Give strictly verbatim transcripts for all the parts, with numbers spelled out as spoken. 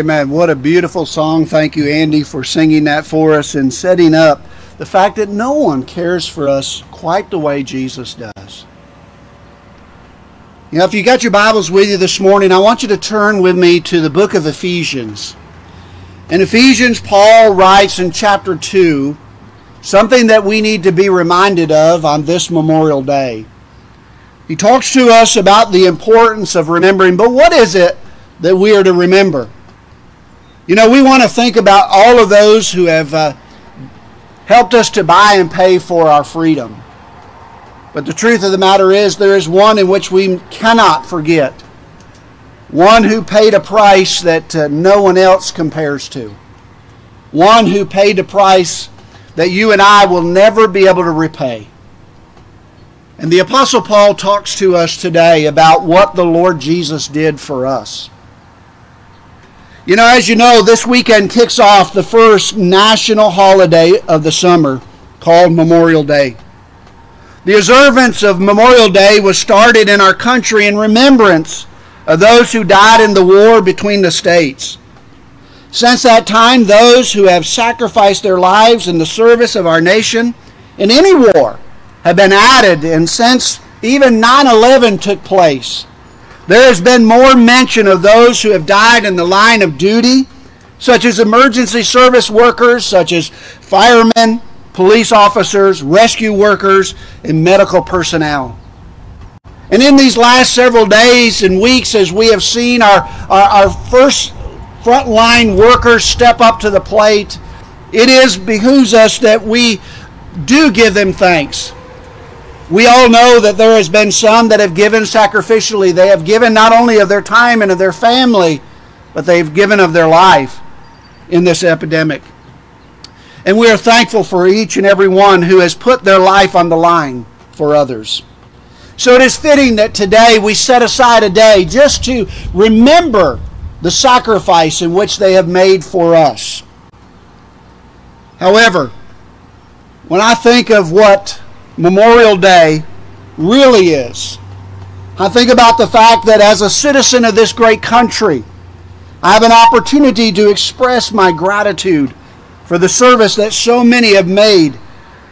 Amen. What a beautiful song. Thank you, Andy, for singing that for us and setting up the fact that no one cares for us quite the way Jesus does. You know, if you got your Bibles with you this morning, I want you to turn with me to the book of Ephesians. In Ephesians, Paul writes in chapter two something that we need to be reminded of on this Memorial Day. He talks to us about the importance of remembering, but what is it that we are to remember? You know, we want to think about all of those who have uh, helped us to buy and pay for our freedom. But the truth of the matter is, there is one in which we cannot forget. One who paid a price that uh, no one else compares to. One who paid a price that you and I will never be able to repay. And the Apostle Paul talks to us today about what the Lord Jesus did for us. You know, as you know, this weekend kicks off the first national holiday of the summer called Memorial Day. The observance of Memorial Day was started in our country in remembrance of those who died in the war between the states. Since that time, those who have sacrificed their lives in the service of our nation in any war have been added, and since even nine eleven took place, there has been more mention of those who have died in the line of duty, such as emergency service workers, such as firemen, police officers, rescue workers, and medical personnel. And in these last several days and weeks, as we have seen our, our, our first frontline workers step up to the plate, it is behooves us that we do give them thanks. We all know that there has been some that have given sacrificially. They have given not only of their time and of their family, but they've given of their life in this epidemic. And we are thankful for each and every one who has put their life on the line for others. So it is fitting that today we set aside a day just to remember the sacrifice in which they have made for us. However, when I think of what Memorial Day really is, I think about the fact that as a citizen of this great country, I have an opportunity to express my gratitude for the service that so many have made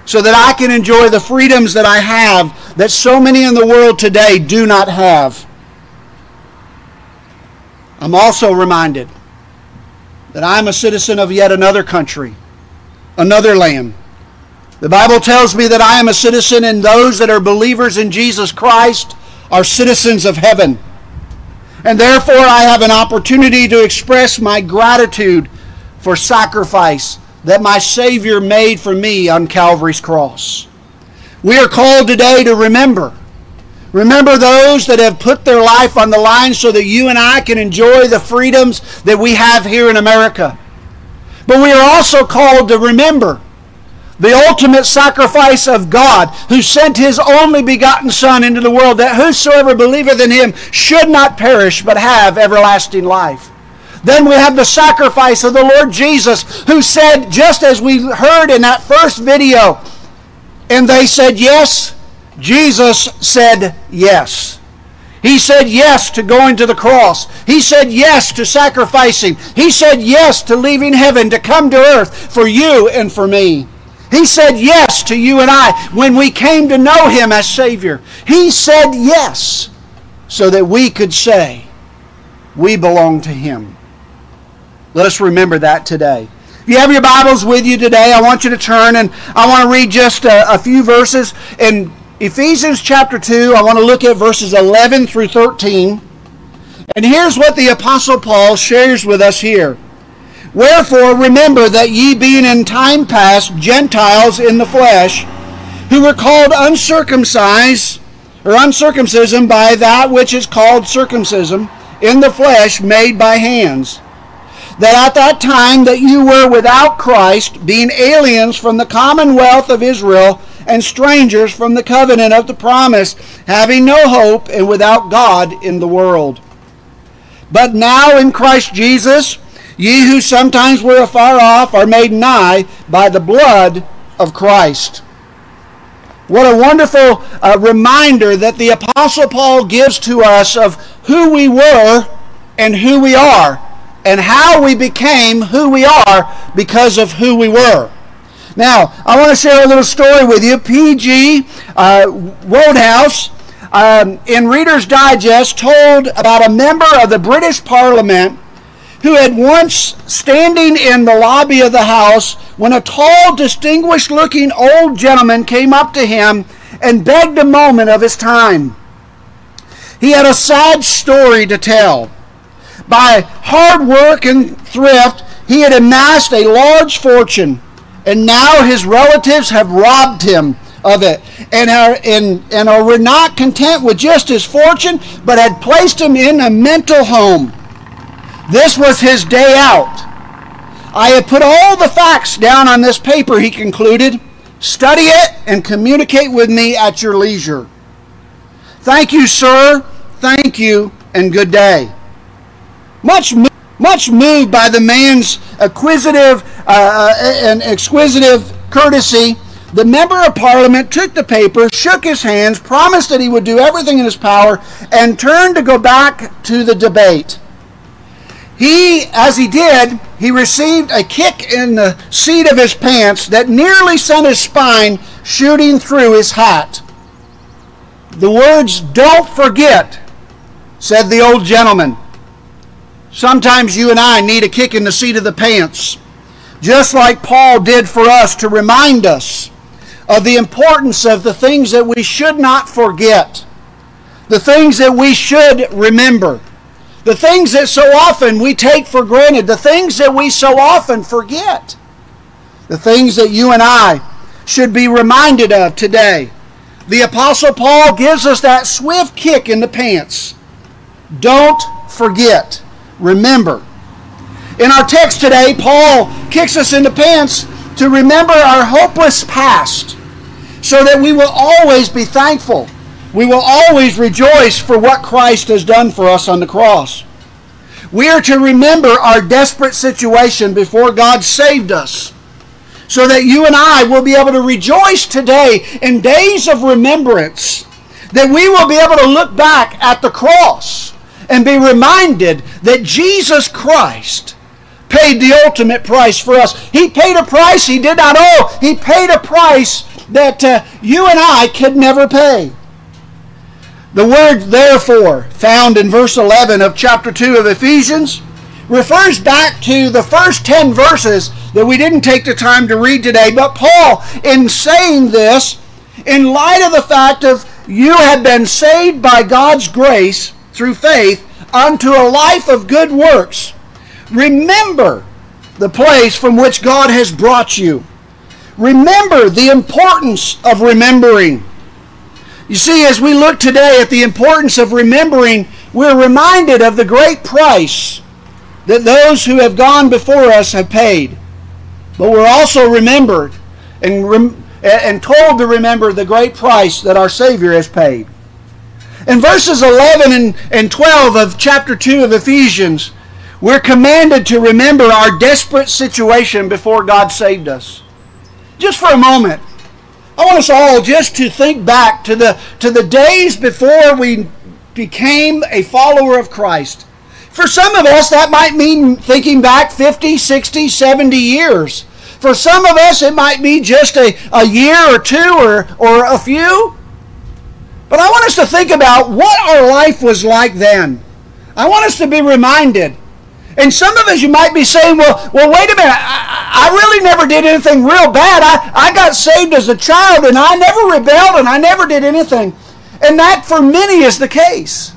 so that I can enjoy the freedoms that I have that so many in the world today do not have. I'm also reminded that I'm a citizen of yet another country, another land. The Bible tells me that I am a citizen, and those that are believers in Jesus Christ are citizens of heaven. And therefore I have an opportunity to express my gratitude for sacrifice that my Savior made for me on Calvary's cross. We are called today to remember. Remember those that have put their life on the line so that you and I can enjoy the freedoms that we have here in America. But we are also called to remember the ultimate sacrifice of God, who sent His only begotten Son into the world, that whosoever believeth in Him should not perish, but have everlasting life. Then we have the sacrifice of the Lord Jesus, who said, just as we heard in that first video, and they said yes, Jesus said yes. He said yes to going to the cross. He said yes to sacrificing. He said yes to leaving heaven to come to earth for you and for me. He said yes to you and I when we came to know Him as Savior. He said yes so that we could say we belong to Him. Let us remember that today. If you have your Bibles with you today, I want you to turn, and I want to read just a, a few verses. In Ephesians chapter two, I want to look at verses eleven through thirteen. And here's what the Apostle Paul shares with us here. Wherefore, remember that ye being in time past Gentiles in the flesh, who were called uncircumcised, or uncircumcision by that which is called circumcision, in the flesh made by hands, that at that time that you were without Christ, being aliens from the commonwealth of Israel, and strangers from the covenant of the promise, having no hope, and without God in the world. But now in Christ Jesus, ye who sometimes were afar off are made nigh by the blood of Christ. What a wonderful uh, reminder that the Apostle Paul gives to us of who we were and who we are and how we became who we are because of who we were. Now, I want to share a little story with you. P G. Uh, Wodehouse um, in Reader's Digest told about a member of the British Parliament who had once standing in the lobby of the House when a tall, distinguished-looking old gentleman came up to him and begged a moment of his time. He had a sad story to tell. By hard work and thrift, he had amassed a large fortune, and now his relatives have robbed him of it, and are, and, and are not content with just his fortune, but had placed him in a mental home. This was his day out. I have put all the facts down on this paper, he concluded. Study it and communicate with me at your leisure. Thank you, sir. Thank you, and good day. Much, much moved by the man's acquisitive uh, and exquisite courtesy, the member of Parliament took the paper, shook his hands, promised that he would do everything in his power, and turned to go back to the debate. He, as he did, he received a kick in the seat of his pants that nearly sent his spine shooting through his hat. The words, "Don't forget," said the old gentleman. Sometimes you and I need a kick in the seat of the pants, just like Paul did for us, to remind us of the importance of the things that we should not forget, the things that we should remember, the things that so often we take for granted, the things that we so often forget, the things that you and I should be reminded of today. The Apostle Paul gives us that swift kick in the pants. Don't forget. Remember. In our text today, Paul kicks us in the pants to remember our hopeless past so that we will always be thankful. We will always rejoice for what Christ has done for us on the cross. We are to remember our desperate situation before God saved us so that you and I will be able to rejoice today in days of remembrance, that we will be able to look back at the cross and be reminded that Jesus Christ paid the ultimate price for us. He paid a price He did not owe. He paid a price that uh, you and I could never pay. The word therefore, found in verse eleven of chapter two of Ephesians, refers back to the first ten verses that we didn't take the time to read today. But Paul, in saying this, in light of the fact of you have been saved by God's grace through faith unto a life of good works, remember the place from which God has brought you. Remember the importance of remembering. You see, as we look today at the importance of remembering, we're reminded of the great price that those who have gone before us have paid. But we're also remembered and, rem- and told to remember the great price that our Savior has paid. In verses eleven and twelve of chapter two of Ephesians, we're commanded to remember our desperate situation before God saved us. Just for a moment, I want us all just to think back to the, to the days before we became a follower of Christ. For some of us, that might mean thinking back fifty, sixty, seventy years. For some of us, it might be just a, a year or two or, or a few. But I want us to think about what our life was like then. I want us to be reminded. And some of us, you might be saying, well, well, wait a minute. I, I really never did anything real bad. I, I got saved as a child, and I never rebelled, and I never did anything. And that, for many, is the case.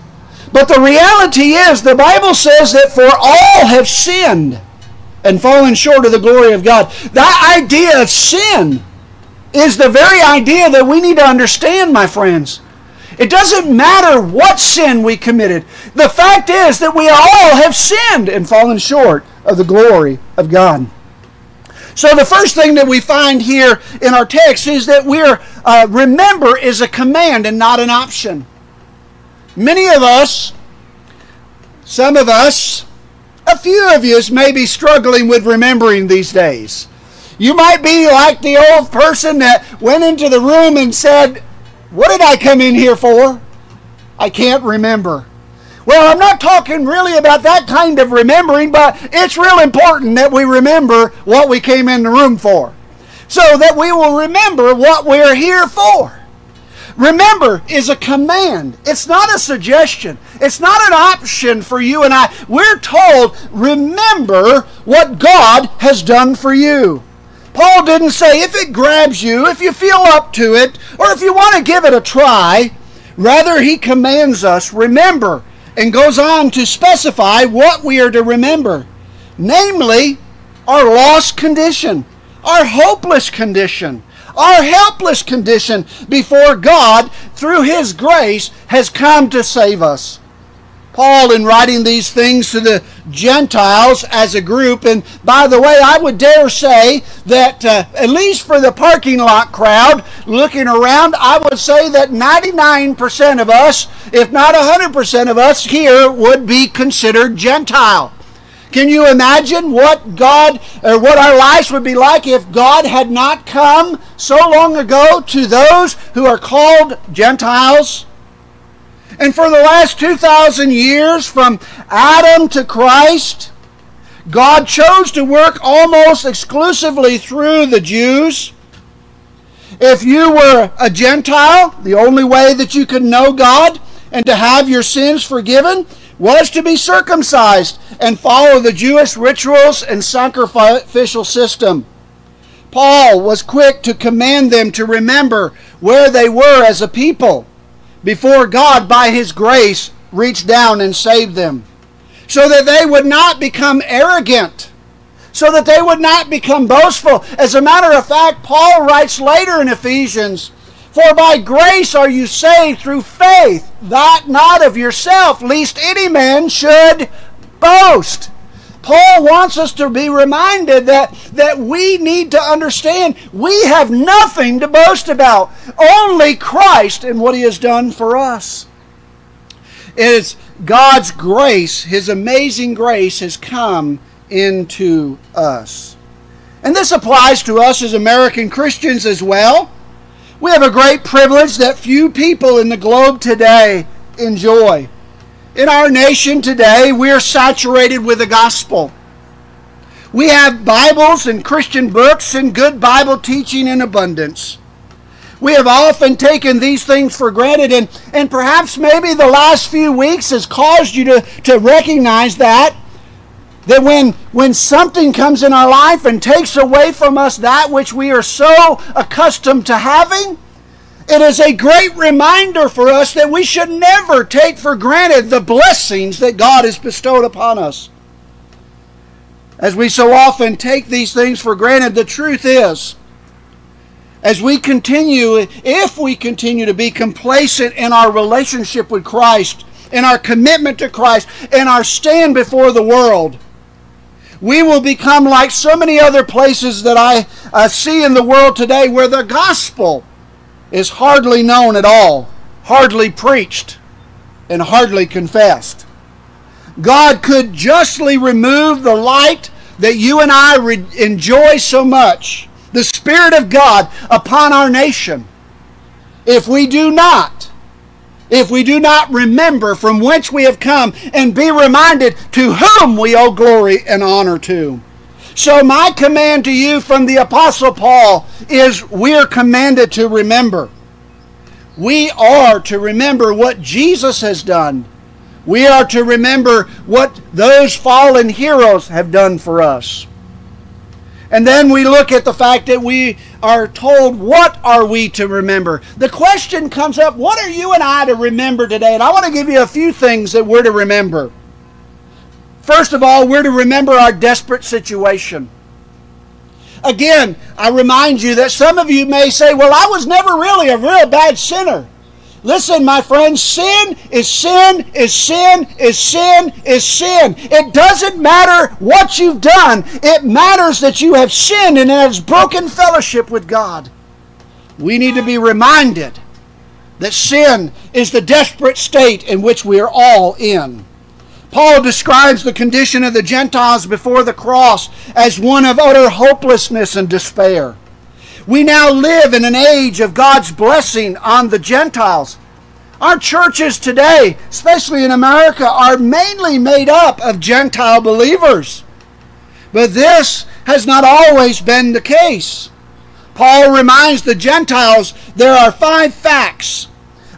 But the reality is, the Bible says that for all have sinned and fallen short of the glory of God. That idea of sin is the very idea that we need to understand, my friends. It doesn't matter what sin we committed. The fact is that we all have sinned and fallen short of the glory of God. So the first thing that we find here in our text is that we're uh, remember is a command and not an option. Many of us, some of us, a few of you may be struggling with remembering these days. You might be like the old person that went into the room and said, "What did I come in here for? I can't remember." Well, I'm not talking really about that kind of remembering, but it's real important that we remember what we came in the room for, so that we will remember what we're here for. Remember is a command. It's not a suggestion. It's not an option for you and I. We're told, remember what God has done for you. Paul didn't say, if it grabs you, if you feel up to it, or if you want to give it a try. Rather, he commands us, remember, and goes on to specify what we are to remember. Namely, our lost condition, our hopeless condition, our helpless condition before God, through His grace, has come to save us. Paul, in writing these things to the Gentiles as a group, and by the way, I would dare say that uh, at least for the parking lot crowd looking around, I would say that ninety-nine percent of us, if not one hundred percent of us here, would be considered Gentile. Can you imagine what God, or what our lives would be like if God had not come so long ago to those who are called Gentiles? And for the last two thousand years, from Adam to Christ, God chose to work almost exclusively through the Jews. If you were a Gentile, the only way that you could know God and to have your sins forgiven was to be circumcised and follow the Jewish rituals and sacrificial system. Paul was quick to command them to remember where they were as a people before God, by His grace, reached down and saved them, so that they would not become arrogant, so that they would not become boastful. As a matter of fact, Paul writes later in Ephesians, "For by grace are you saved through faith, that not of yourself, lest any man should boast." Paul wants us to be reminded that, that we need to understand we have nothing to boast about. Only Christ and what He has done for us. It is God's grace, His amazing grace, has come into us. And this applies to us as American Christians as well. We have a great privilege that few people in the globe today enjoy. In our nation today, we are saturated with the gospel. We have Bibles and Christian books and good Bible teaching in abundance. We have often taken these things for granted, and, and perhaps maybe the last few weeks has caused you to, to recognize that, that when, when something comes in our life and takes away from us that which we are so accustomed to having, it is a great reminder for us that we should never take for granted the blessings that God has bestowed upon us. As we so often take these things for granted, the truth is, as we continue, if we continue to be complacent in our relationship with Christ, in our commitment to Christ, in our stand before the world, we will become like so many other places that I uh, see in the world today, where the gospel is hardly known at all, hardly preached, and hardly confessed. God could justly remove the light that you and I re- enjoy so much, the Spirit of God upon our nation, if we do not, if we do not remember from whence we have come and be reminded to whom we owe glory and honor to. So my command to you from the Apostle Paul is, we are commanded to remember. We are to remember what Jesus has done. We are to remember what those fallen heroes have done for us. And then we look at the fact that we are told, what are we to remember? The question comes up, what are you and I to remember today? And I want to give you a few things that we're to remember. First of all, we're to remember our desperate situation. Again, I remind you that some of you may say, well, I was never really a real bad sinner. Listen, my friends, sin is sin is sin is sin is sin. It doesn't matter what you've done. It matters that you have sinned and have broken fellowship with God. We need to be reminded that sin is the desperate state in which we are all in. Paul describes the condition of the Gentiles before the cross as one of utter hopelessness and despair. We now live in an age of God's blessing on the Gentiles. Our churches today, especially in America, are mainly made up of Gentile believers. But this has not always been the case. Paul reminds the Gentiles there are five facts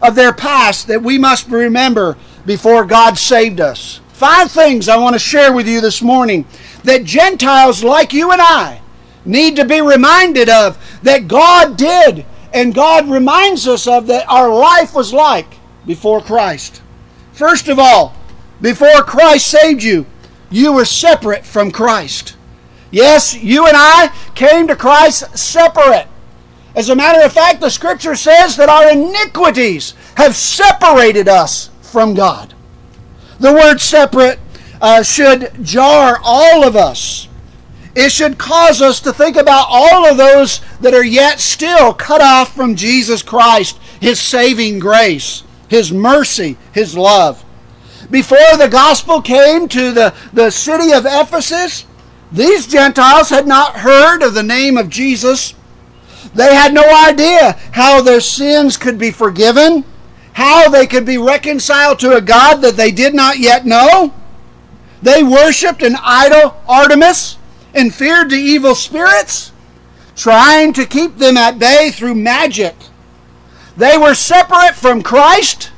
of their past that we must remember before God saved us. Five things I want to share with you this morning that Gentiles like you and I need to be reminded of, that God did and God reminds us of, that our life was like before Christ. First of all, before Christ saved you, you were separate from Christ. Yes, you and I came to Christ separate. As a matter of fact, the Scripture says that our iniquities have separated us from God. The word separate uh, should jar all of us. It should cause us to think about all of those that are yet still cut off from Jesus Christ, His saving grace, His mercy, His love. Before the gospel came to the, the city of Ephesus, these Gentiles had not heard of the name of Jesus. They had no idea how their sins could be forgiven, how they could be reconciled to a God that they did not yet know. They worshipped an idol, Artemis, and feared the evil spirits, trying to keep them at bay through magic. They were separate from Christ.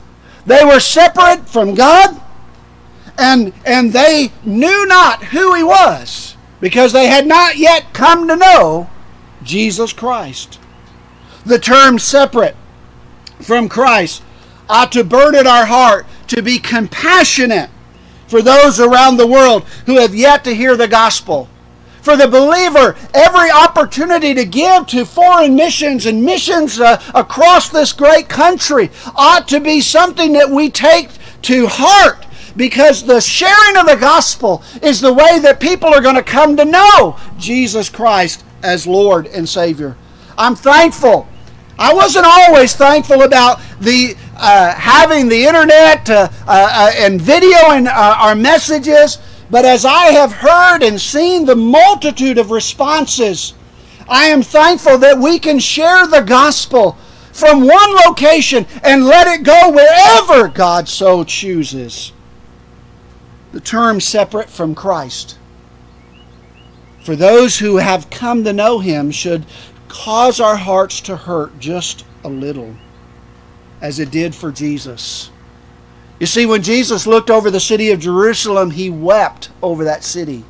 They were separate from God. And, and they knew not who He was, because they had not yet come to know Jesus Christ. The term separate from Christ ought to burden our heart to be compassionate for those around the world who have yet to hear the gospel. For the believer, every opportunity to give to foreign missions and missions uh, across this great country ought to be something that we take to heart, because the sharing of the gospel is the way that people are going to come to know Jesus Christ as Lord and Savior. I'm thankful. I wasn't always thankful about the uh, having the internet uh, uh, and video and uh, our messages, but as I have heard and seen the multitude of responses, I am thankful that we can share the gospel from one location and let it go wherever God so chooses. The term separate from Christ, for those who have come to know Him, should cause our hearts to hurt just a little, as it did for Jesus. You see, when Jesus looked over the city of Jerusalem, He wept over that city,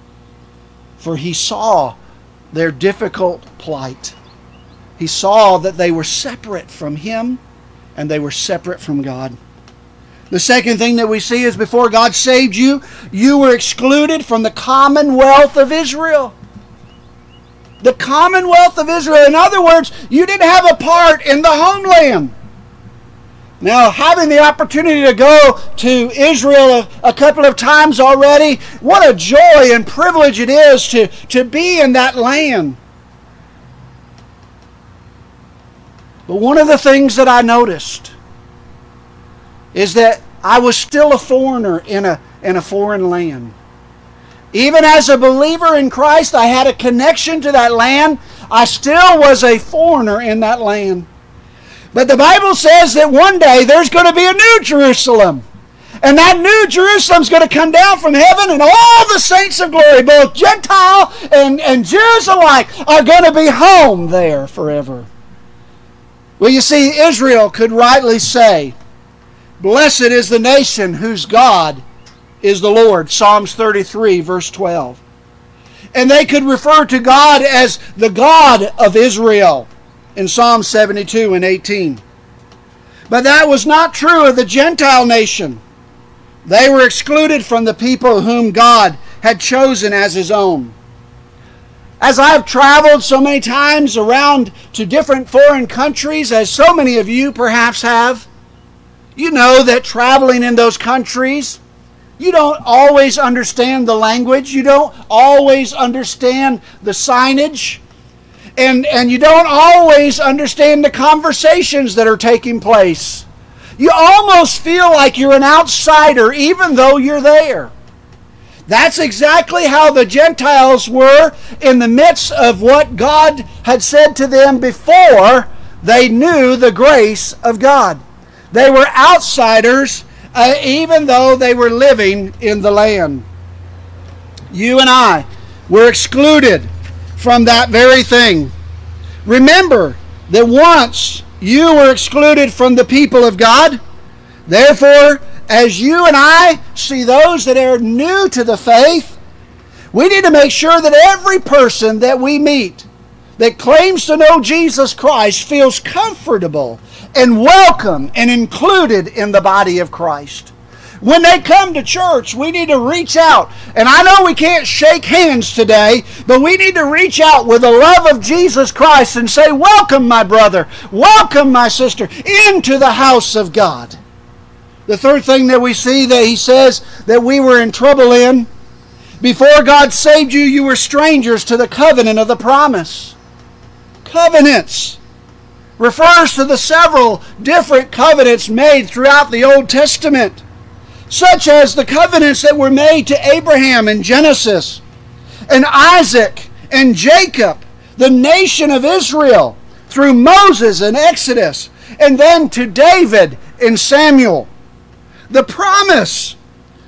for He saw their difficult plight. He saw that they were separate from Him and they were separate from God. The second thing that we see is before God saved you, you were excluded from the commonwealth of Israel. The commonwealth of Israel. In other words, you didn't have a part in the homeland. Now, having the opportunity to go to Israel a, a couple of times already, what a joy and privilege it is to, to be in that land. But one of the things that I noticed is that I was still a foreigner in a, in a foreign land. Even as a believer in Christ, I had a connection to that land. I still was a foreigner in that land. But the Bible says that one day there's going to be a new Jerusalem. And that new Jerusalem's going to come down from heaven, and all the saints of glory, both Gentile and, and Jews alike, are going to be home there forever. Well, you see, Israel could rightly say, "Blessed is the nation whose God is the Lord." Psalms thirty-three, verse twelve. And they could refer to God as the God of Israel in Psalm seventy-two and eighteen. But that was not true of the Gentile nation. They were excluded from the people whom God had chosen as His own. As I've traveled so many times around to different foreign countries, as so many of you perhaps have, you know that traveling in those countries, you don't always understand the language. You don't always understand the signage. And, and you don't always understand the conversations that are taking place. You almost feel like you're an outsider even though you're there. That's exactly how the Gentiles were in the midst of what God had said to them before they knew the grace of God. They were outsiders, uh, even though they were living in the land. You and I were excluded from that very thing. Remember that once you were excluded from the people of God. Therefore, as you and I see those that are new to the faith, we need to make sure that every person that we meet that claims to know Jesus Christ feels comfortable and welcome and included in the body of Christ. When they come to church, we need to reach out. And I know we can't shake hands today, but we need to reach out with the love of Jesus Christ and say, welcome my brother, welcome my sister, into the house of God. The third thing that we see that he says that we were in trouble in, before God saved you, you were strangers to the covenant of the promise. Covenants refers to the several different covenants made throughout the Old Testament, such as the covenants that were made to Abraham in Genesis, and Isaac and Jacob, the nation of Israel, through Moses in Exodus, and then to David in Samuel. The promise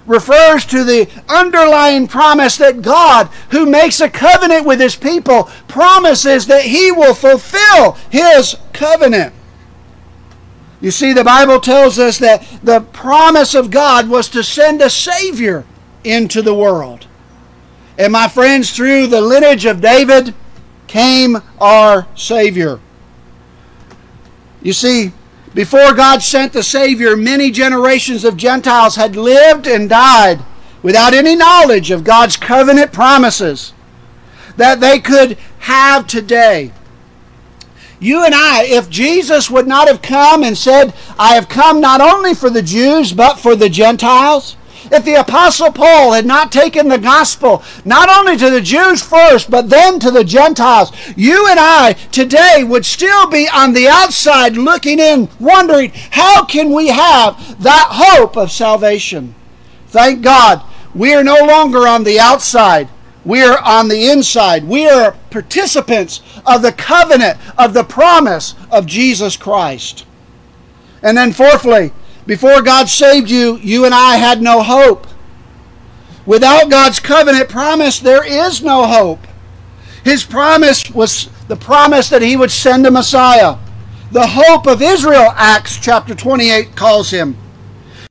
refers to the underlying promise that God, who makes a covenant with His people, promises that He will fulfill His covenant. You see, the Bible tells us that the promise of God was to send a Savior into the world. And my friends, through the lineage of David came our Savior. You see, before God sent the Savior, many generations of Gentiles had lived and died without any knowledge of God's covenant promises that they could have today. You and I, if Jesus would not have come and said, I have come not only for the Jews, but for the Gentiles, if the Apostle Paul had not taken the gospel, not only to the Jews first, but then to the Gentiles, you and I today would still be on the outside looking in, wondering, how can we have that hope of salvation? Thank God, we are no longer on the outside. We are on the inside. We are participants of the covenant, of the promise of Jesus Christ. And then fourthly, before God saved you, you and I had no hope. Without God's covenant promise, there is no hope. His promise was the promise that He would send a Messiah. The hope of Israel, Acts chapter twenty-eight calls Him.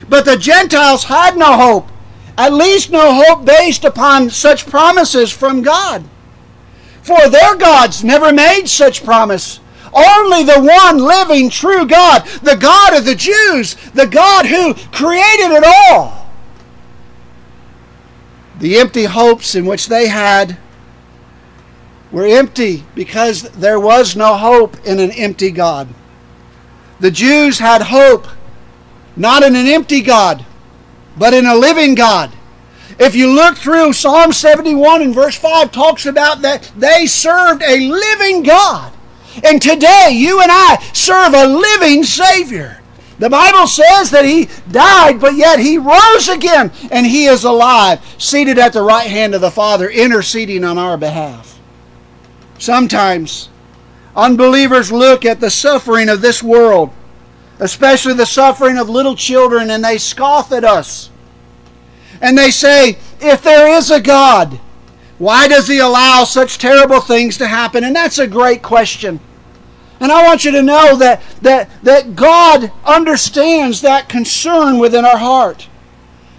But the Gentiles had no hope, at least no hope based upon such promises from God. For their gods never made such promise. Only the one living true God, the God of the Jews, the God who created it all. The empty hopes in which they had were empty because there was no hope in an empty God. The Jews had hope not in an empty God, but in a living God. If you look through Psalm seventy-one and verse five, talks about that they served a living God. And today, you and I serve a living Savior. The Bible says that He died, but yet He rose again, and He is alive, seated at the right hand of the Father, interceding on our behalf. Sometimes, unbelievers look at the suffering of this world, especially the suffering of little children, and they scoff at us. And they say, if there is a God, why does He allow such terrible things to happen? And that's a great question. And I want you to know that, that, that God understands that concern within our heart.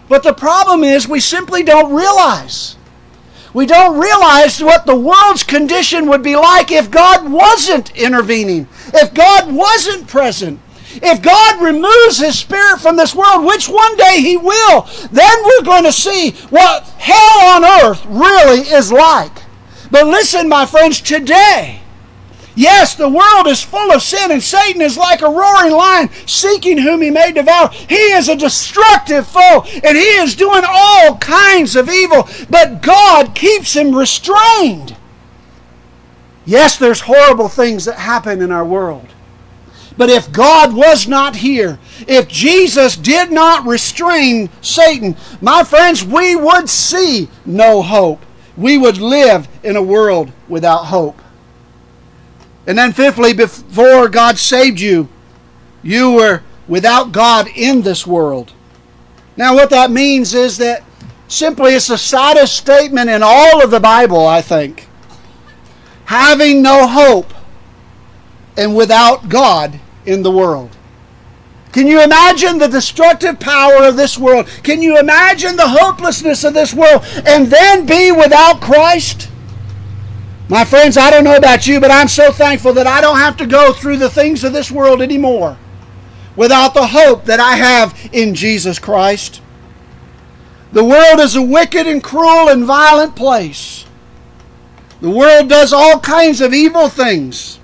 But the problem is we simply don't realize. We don't realize what the world's condition would be like if God wasn't intervening, if God wasn't present. If God removes His Spirit from this world, which one day He will, then we're going to see what hell on earth really is like. But listen, my friends, today, yes, the world is full of sin, and Satan is like a roaring lion seeking whom he may devour. He is a destructive foe, and he is doing all kinds of evil, but God keeps him restrained. Yes, there's horrible things that happen in our world. But if God was not here, if Jesus did not restrain Satan, my friends, we would see no hope. We would live in a world without hope. And then fifthly, before God saved you, you were without God in this world. Now what that means is that simply it's the saddest statement in all of the Bible, I think. Having no hope and without God in the world. Can you imagine the destructive power of this world? Can you imagine the hopelessness of this world and then be without Christ? My friends, I don't know about you, but I'm so thankful that I don't have to go through the things of this world anymore without the hope that I have in Jesus Christ. The world is a wicked and cruel and violent place. The world does all kinds of evil things.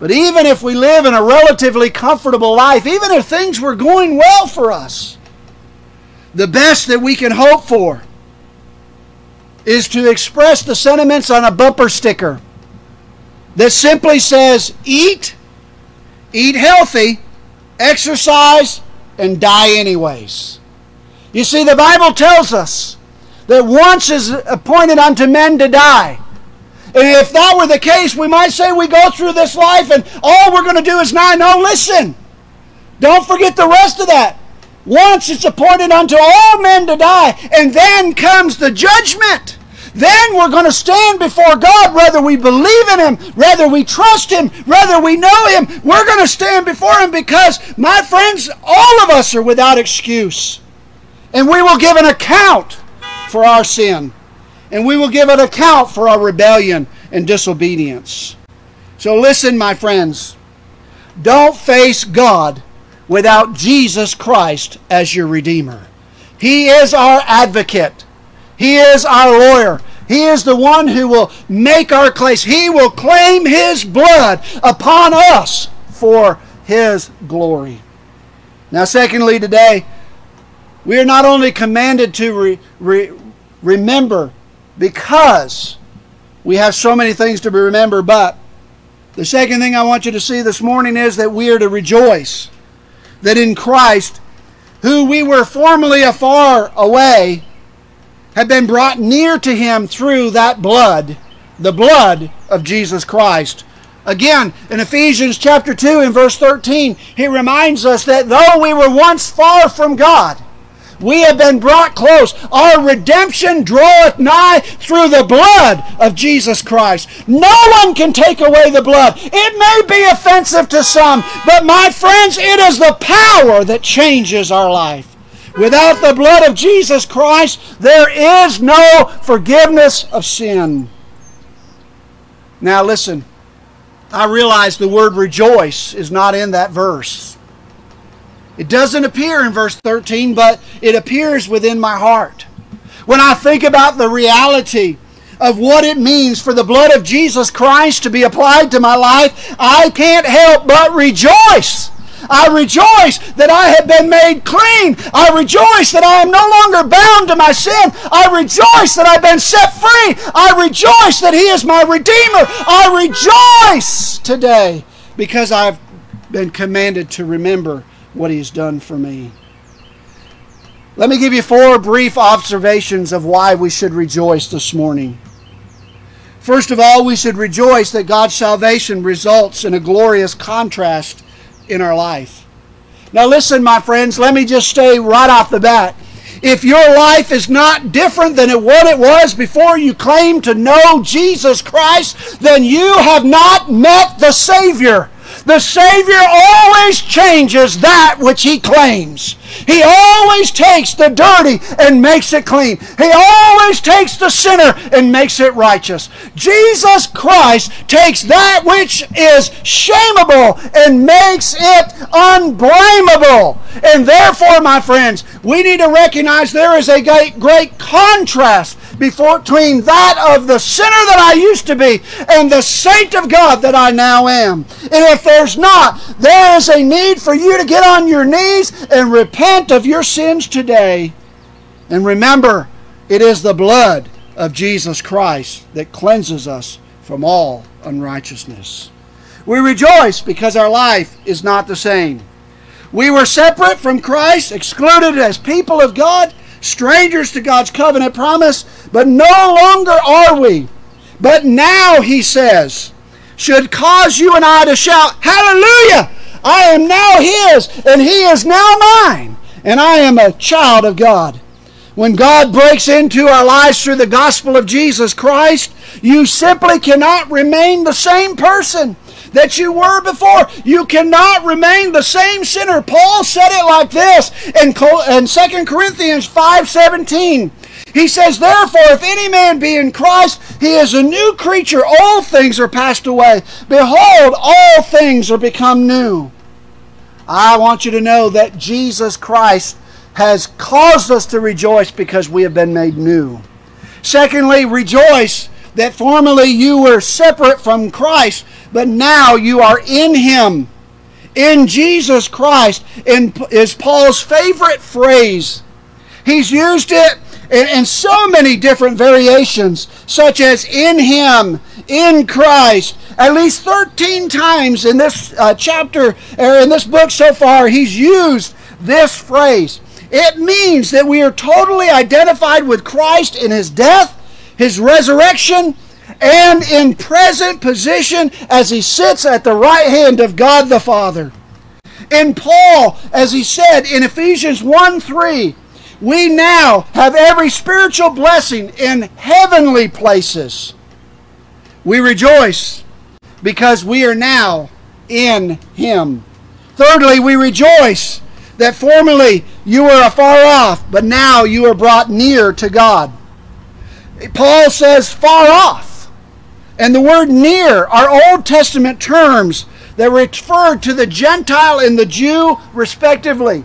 But even if we live in a relatively comfortable life, even if things were going well for us, the best that we can hope for is to express the sentiments on a bumper sticker that simply says, eat, eat healthy, exercise, and die anyways. You see, the Bible tells us that once is appointed unto men to die. And if that were the case, we might say we go through this life and all we're going to do is die. No, listen. Don't forget the rest of that. Once it's appointed unto all men to die, and then comes the judgment. Then we're going to stand before God, whether we believe in Him, whether we trust Him, whether we know Him. We're going to stand before Him because, my friends, all of us are without excuse. And we will give an account for our sin. And we will give an account for our rebellion and disobedience. So listen, my friends. Don't face God without Jesus Christ as your Redeemer. He is our advocate. He is our lawyer. He is the one who will make our case. He will claim His blood upon us for His glory. Now, secondly, today, we are not only commanded to re re remember because we have so many things to remember, but the second thing I want you to see this morning is that we are to rejoice that in Christ, who we were formerly afar away, have been brought near to Him through that blood, the blood of Jesus Christ. Again, in Ephesians chapter two and verse thirteen, He reminds us that though we were once far from God, we have been brought close. Our redemption draweth nigh through the blood of Jesus Christ. No one can take away the blood. It may be offensive to some, but my friends, it is the power that changes our life. Without the blood of Jesus Christ, there is no forgiveness of sin. Now listen, I realize the word rejoice is not in that verse. It doesn't appear in verse thirteen, but it appears within my heart. When I think about the reality of what it means for the blood of Jesus Christ to be applied to my life, I can't help but rejoice. I rejoice that I have been made clean. I rejoice that I am no longer bound to my sin. I rejoice that I've been set free. I rejoice that He is my Redeemer. I rejoice today because I've been commanded to remember what He's done for me. Let me give you four brief observations of why we should rejoice this morning. First of all, we should rejoice that God's salvation results in a glorious contrast in our life. Now listen, my friends, let me just say right off the bat, if your life is not different than what it was before you claim to know Jesus Christ, then you have not met the Savior. The Savior always changes that which He claims. He always takes the dirty and makes it clean. He always takes the sinner and makes it righteous. Jesus Christ takes that which is shameable and makes it unblameable. And therefore, my friends, we need to recognize there is a great, great contrast between that of the sinner that I used to be and the saint of God that I now am. And if there's not, there is a need for you to get on your knees and repent of your sins today. And remember, it is the blood of Jesus Christ that cleanses us from all unrighteousness. We rejoice because our life is not the same. We were separate from Christ, excluded as people of God, strangers to God's covenant promise, but no longer are we. But now, He says, should cause you and I to shout, hallelujah! I am now His, and He is now mine, and I am a child of God. When God breaks into our lives through the gospel of Jesus Christ, you simply cannot remain the same person that you were before. You cannot remain the same sinner. Paul said it like this in Second Corinthians five seventeen. He says, "Therefore, if any man be in Christ, he is a new creature. All things are passed away. Behold, all things are become new." I want you to know that Jesus Christ has caused us to rejoice because we have been made new. Secondly, rejoice that formerly you were separate from Christ, but now you are in Him. In Jesus Christ is Paul's favorite phrase. He's used it in so many different variations, such as in Him, in Christ. At least thirteen times in this uh, chapter, or in this book so far, he's used this phrase. It means that we are totally identified with Christ in His death, His resurrection, and in present position as He sits at the right hand of God the Father. In Paul, as he said in Ephesians one three, we now have every spiritual blessing in heavenly places. We rejoice because we are now in Him. Thirdly, we rejoice that formerly you were afar off, but now you are brought near to God. Paul says far off, and the word near are Old Testament terms that referred to the Gentile and the Jew respectively.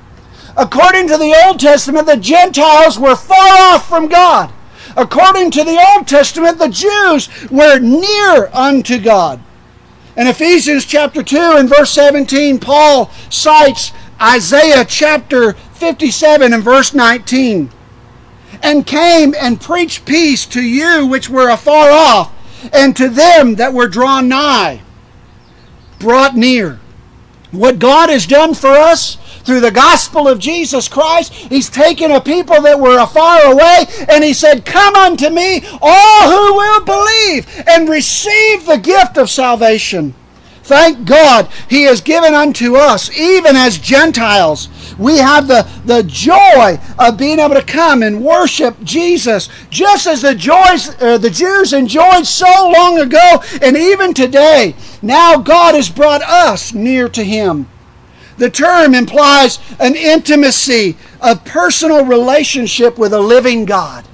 According to the Old Testament, the Gentiles were far off from God. According to the Old Testament, the Jews were near unto God. In Ephesians chapter two and verse seventeen, Paul cites Isaiah chapter fifty-seven and verse nineteen. "And came and preached peace to you which were afar off, and to them that were drawn nigh," brought near. What God has done for us through the gospel of Jesus Christ, He's taken a people that were afar away, and He said, "Come unto me, all who will believe, and receive the gift of salvation." Thank God He has given unto us, even as Gentiles, we have the, the joy of being able to come and worship Jesus, just as the, joys, uh, the Jews enjoyed so long ago and even today. Now God has brought us near to Him. The term implies an intimacy, a personal relationship with a living God.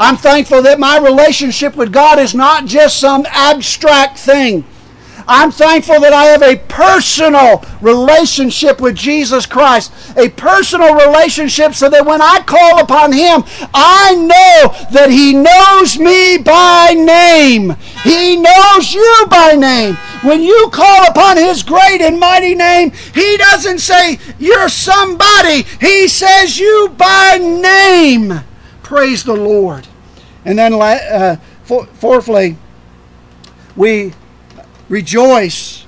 I'm thankful that my relationship with God is not just some abstract thing. I'm thankful that I have a personal relationship with Jesus Christ. A personal relationship so that when I call upon Him, I know that He knows me by name. He knows you by name. When you call upon His great and mighty name, He doesn't say, "You're somebody." He says you by name. Praise the Lord. And then uh, fourthly, we rejoice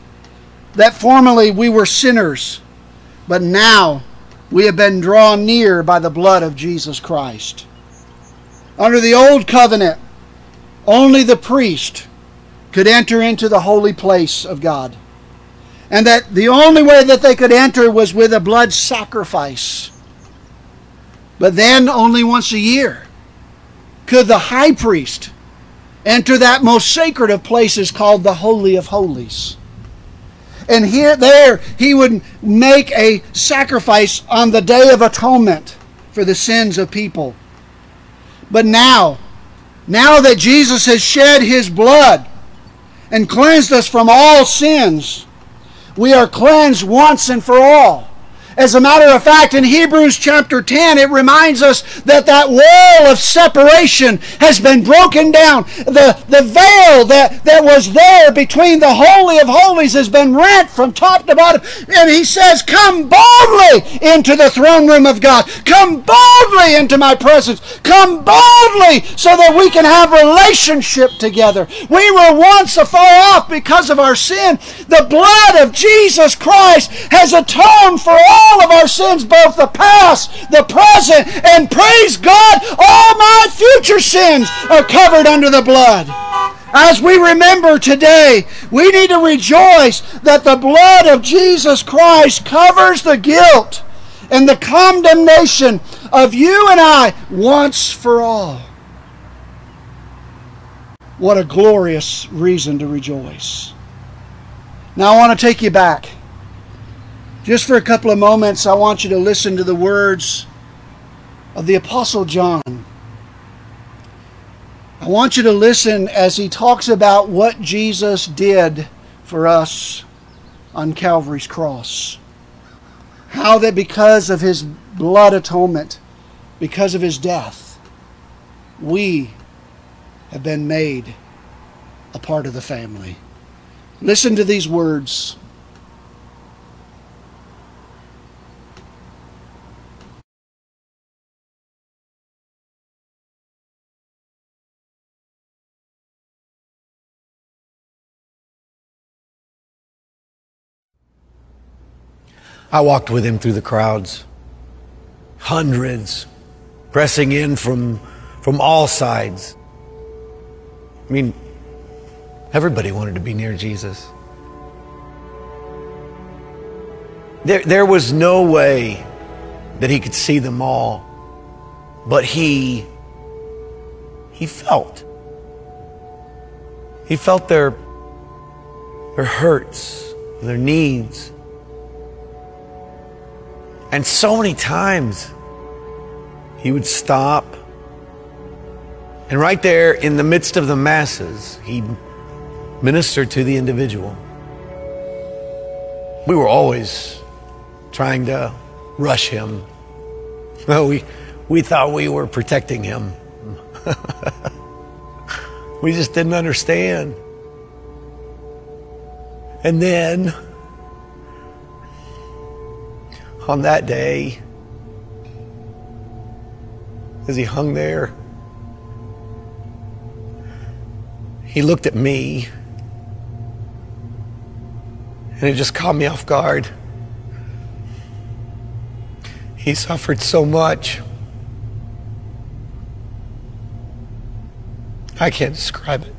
that formerly we were sinners, but now we have been drawn near by the blood of Jesus Christ. Under the old covenant, only the priest could enter into the holy place of God. And that the only way that they could enter was with a blood sacrifice. But then only once a year could the high priest enter that most sacred of places called the Holy of Holies. And here, there, he would make a sacrifice on the Day of Atonement for the sins of people. But now, now that Jesus has shed His blood and cleansed us from all sins, we are cleansed once and for all. As a matter of fact, in Hebrews chapter ten, it reminds us that that wall of separation has been broken down. The, the veil that, that was there between the Holy of Holies has been rent from top to bottom. And He says, "Come boldly into the throne room of God. Come boldly into my presence. Come boldly so that we can have relationship together." We were once afar off because of our sin. The blood of Jesus Christ has atoned for all all of our sins, both the past, the present, and praise God, all my future sins are covered under the blood. As we remember today, we need to rejoice that the blood of Jesus Christ covers the guilt and the condemnation of you and I once for all. What a glorious reason to rejoice. Now I want to take you back. Just for a couple of moments, I want you to listen to the words of the Apostle John. I want you to listen as he talks about what Jesus did for us on Calvary's cross. How that because of His blood atonement, because of His death, we have been made a part of the family. Listen to these words. I walked with Him through the crowds, hundreds pressing in from, from all sides. I mean, everybody wanted to be near Jesus. There, there was no way that He could see them all, but He, He felt. He felt their, their hurts, their needs. And so many times, He would stop, and right there in the midst of the masses, He ministered to the individual. We were always trying to rush Him. No, we, we thought we were protecting Him. We just didn't understand. And then, on that day, as He hung there, He looked at me, and it just caught me off guard. He suffered so much. I can't describe it.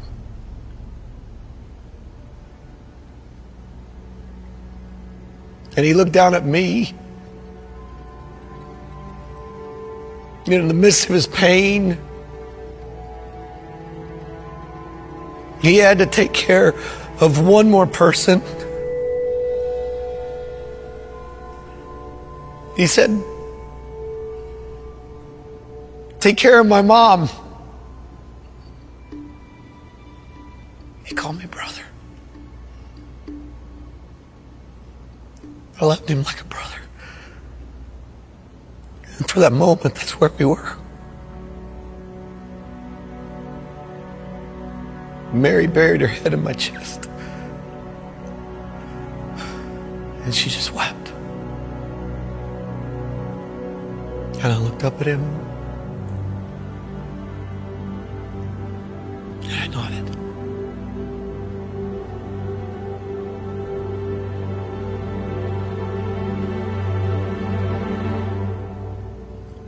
And He looked down at me. In the midst of His pain, He had to take care of one more person. He said, "Take care of my mom." He called me brother. I loved Him like a brother. And for that moment, that's where we were. Mary buried her head in my chest. And she just wept. And I looked up at Him. And I nodded.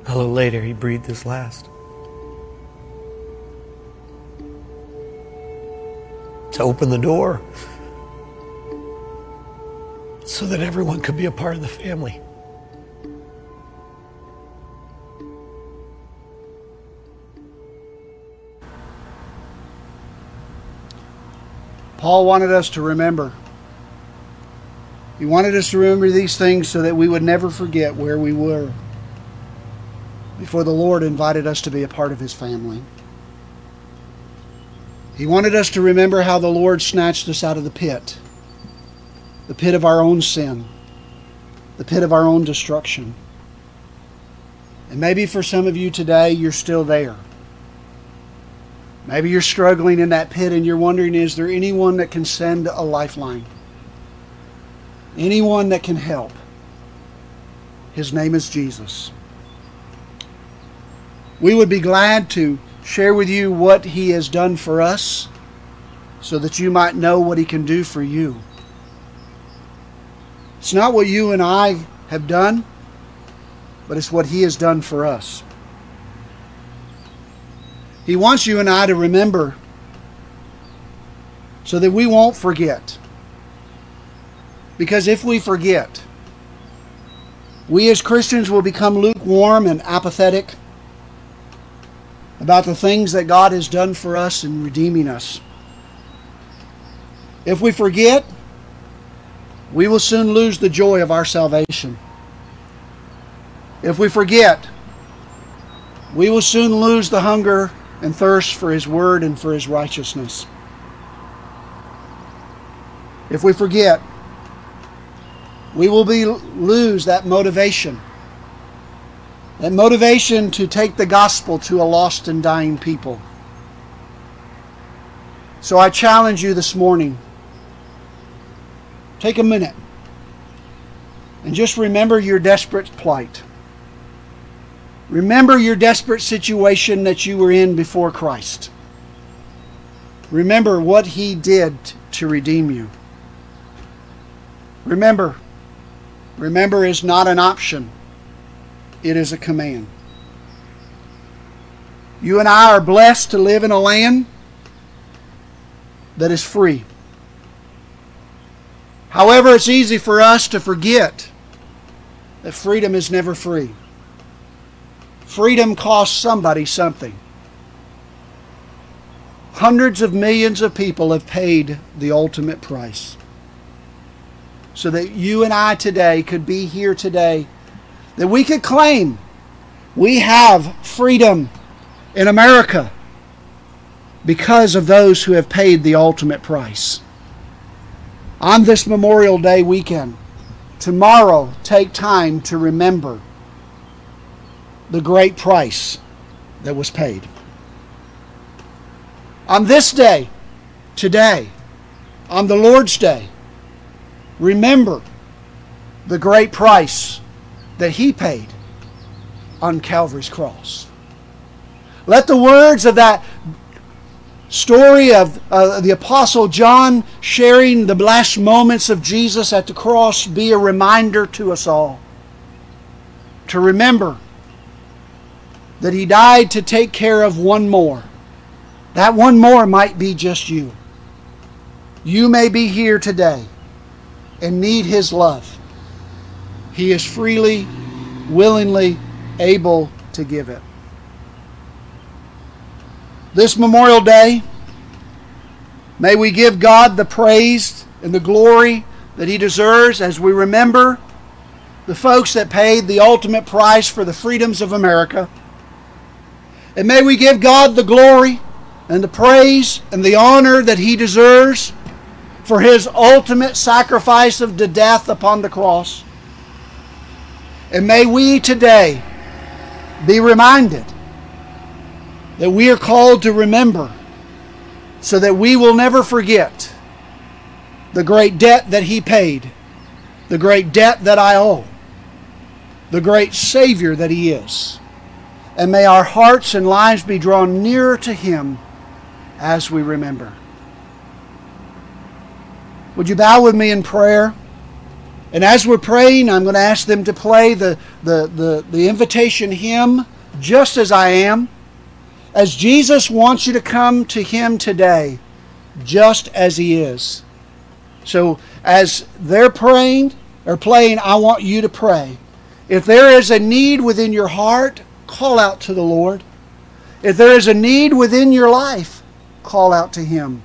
A little later, He breathed His last. To open the door so that everyone could be a part of the family. Paul wanted us to remember. He wanted us to remember these things so that we would never forget where we were before the Lord invited us to be a part of His family. He wanted us to remember how the Lord snatched us out of the pit, the pit of our own sin, the pit of our own destruction. And maybe for some of you today, you're still there. Maybe you're struggling in that pit and you're wondering, is there anyone that can send a lifeline? Anyone that can help? His name is Jesus. We would be glad to share with you what He has done for us so that you might know what He can do for you. It's not what you and I have done, but it's what He has done for us. He wants you and I to remember so that we won't forget. Because if we forget, we as Christians will become lukewarm and apathetic about the things that God has done for us in redeeming us. If we forget, we will soon lose the joy of our salvation. If we forget, we will soon lose the hunger and thirst for His Word and for His righteousness. If we forget, we will be, lose that motivation. That motivation to take the gospel to a lost and dying people. So I challenge you this morning. Take a minute and just remember your desperate plight. Remember your desperate situation that you were in before Christ. Remember what He did to redeem you. Remember, remember is not an option. It is a command. You and I are blessed to live in a land that is free. However, it's easy for us to forget that freedom is never free. Freedom costs somebody something. Hundreds of millions of people have paid the ultimate price. So that you and I today could be here today, that we could claim we have freedom in America because of those who have paid the ultimate price. On this Memorial Day weekend, tomorrow, take time to remember the great price that was paid. On this day, today, on the Lord's Day, remember the great price that He paid on Calvary's cross. Let the words of that story of uh, the Apostle John sharing the last moments of Jesus at the cross be a reminder to us all to remember that He died to take care of one more. That one more might be just you. You may be here today and need His love. He is freely, willingly able to give it. This Memorial Day, may we give God the praise and the glory that He deserves as we remember the folks that paid the ultimate price for the freedoms of America. And may we give God the glory and the praise and the honor that He deserves for His ultimate sacrifice of the death upon the cross. And may we today be reminded that we are called to remember so that we will never forget the great debt that He paid, the great debt that I owe, the great Savior that He is. And may our hearts and lives be drawn nearer to Him as we remember. Would you bow with me in prayer? And as we're praying, I'm going to ask them to play the, the, the, the invitation hymn, Just As I Am. As Jesus wants you to come to Him today, just as He is. So as they're praying or playing, I want you to pray. If there is a need within your heart, call out to the Lord. If there is a need within your life, call out to Him.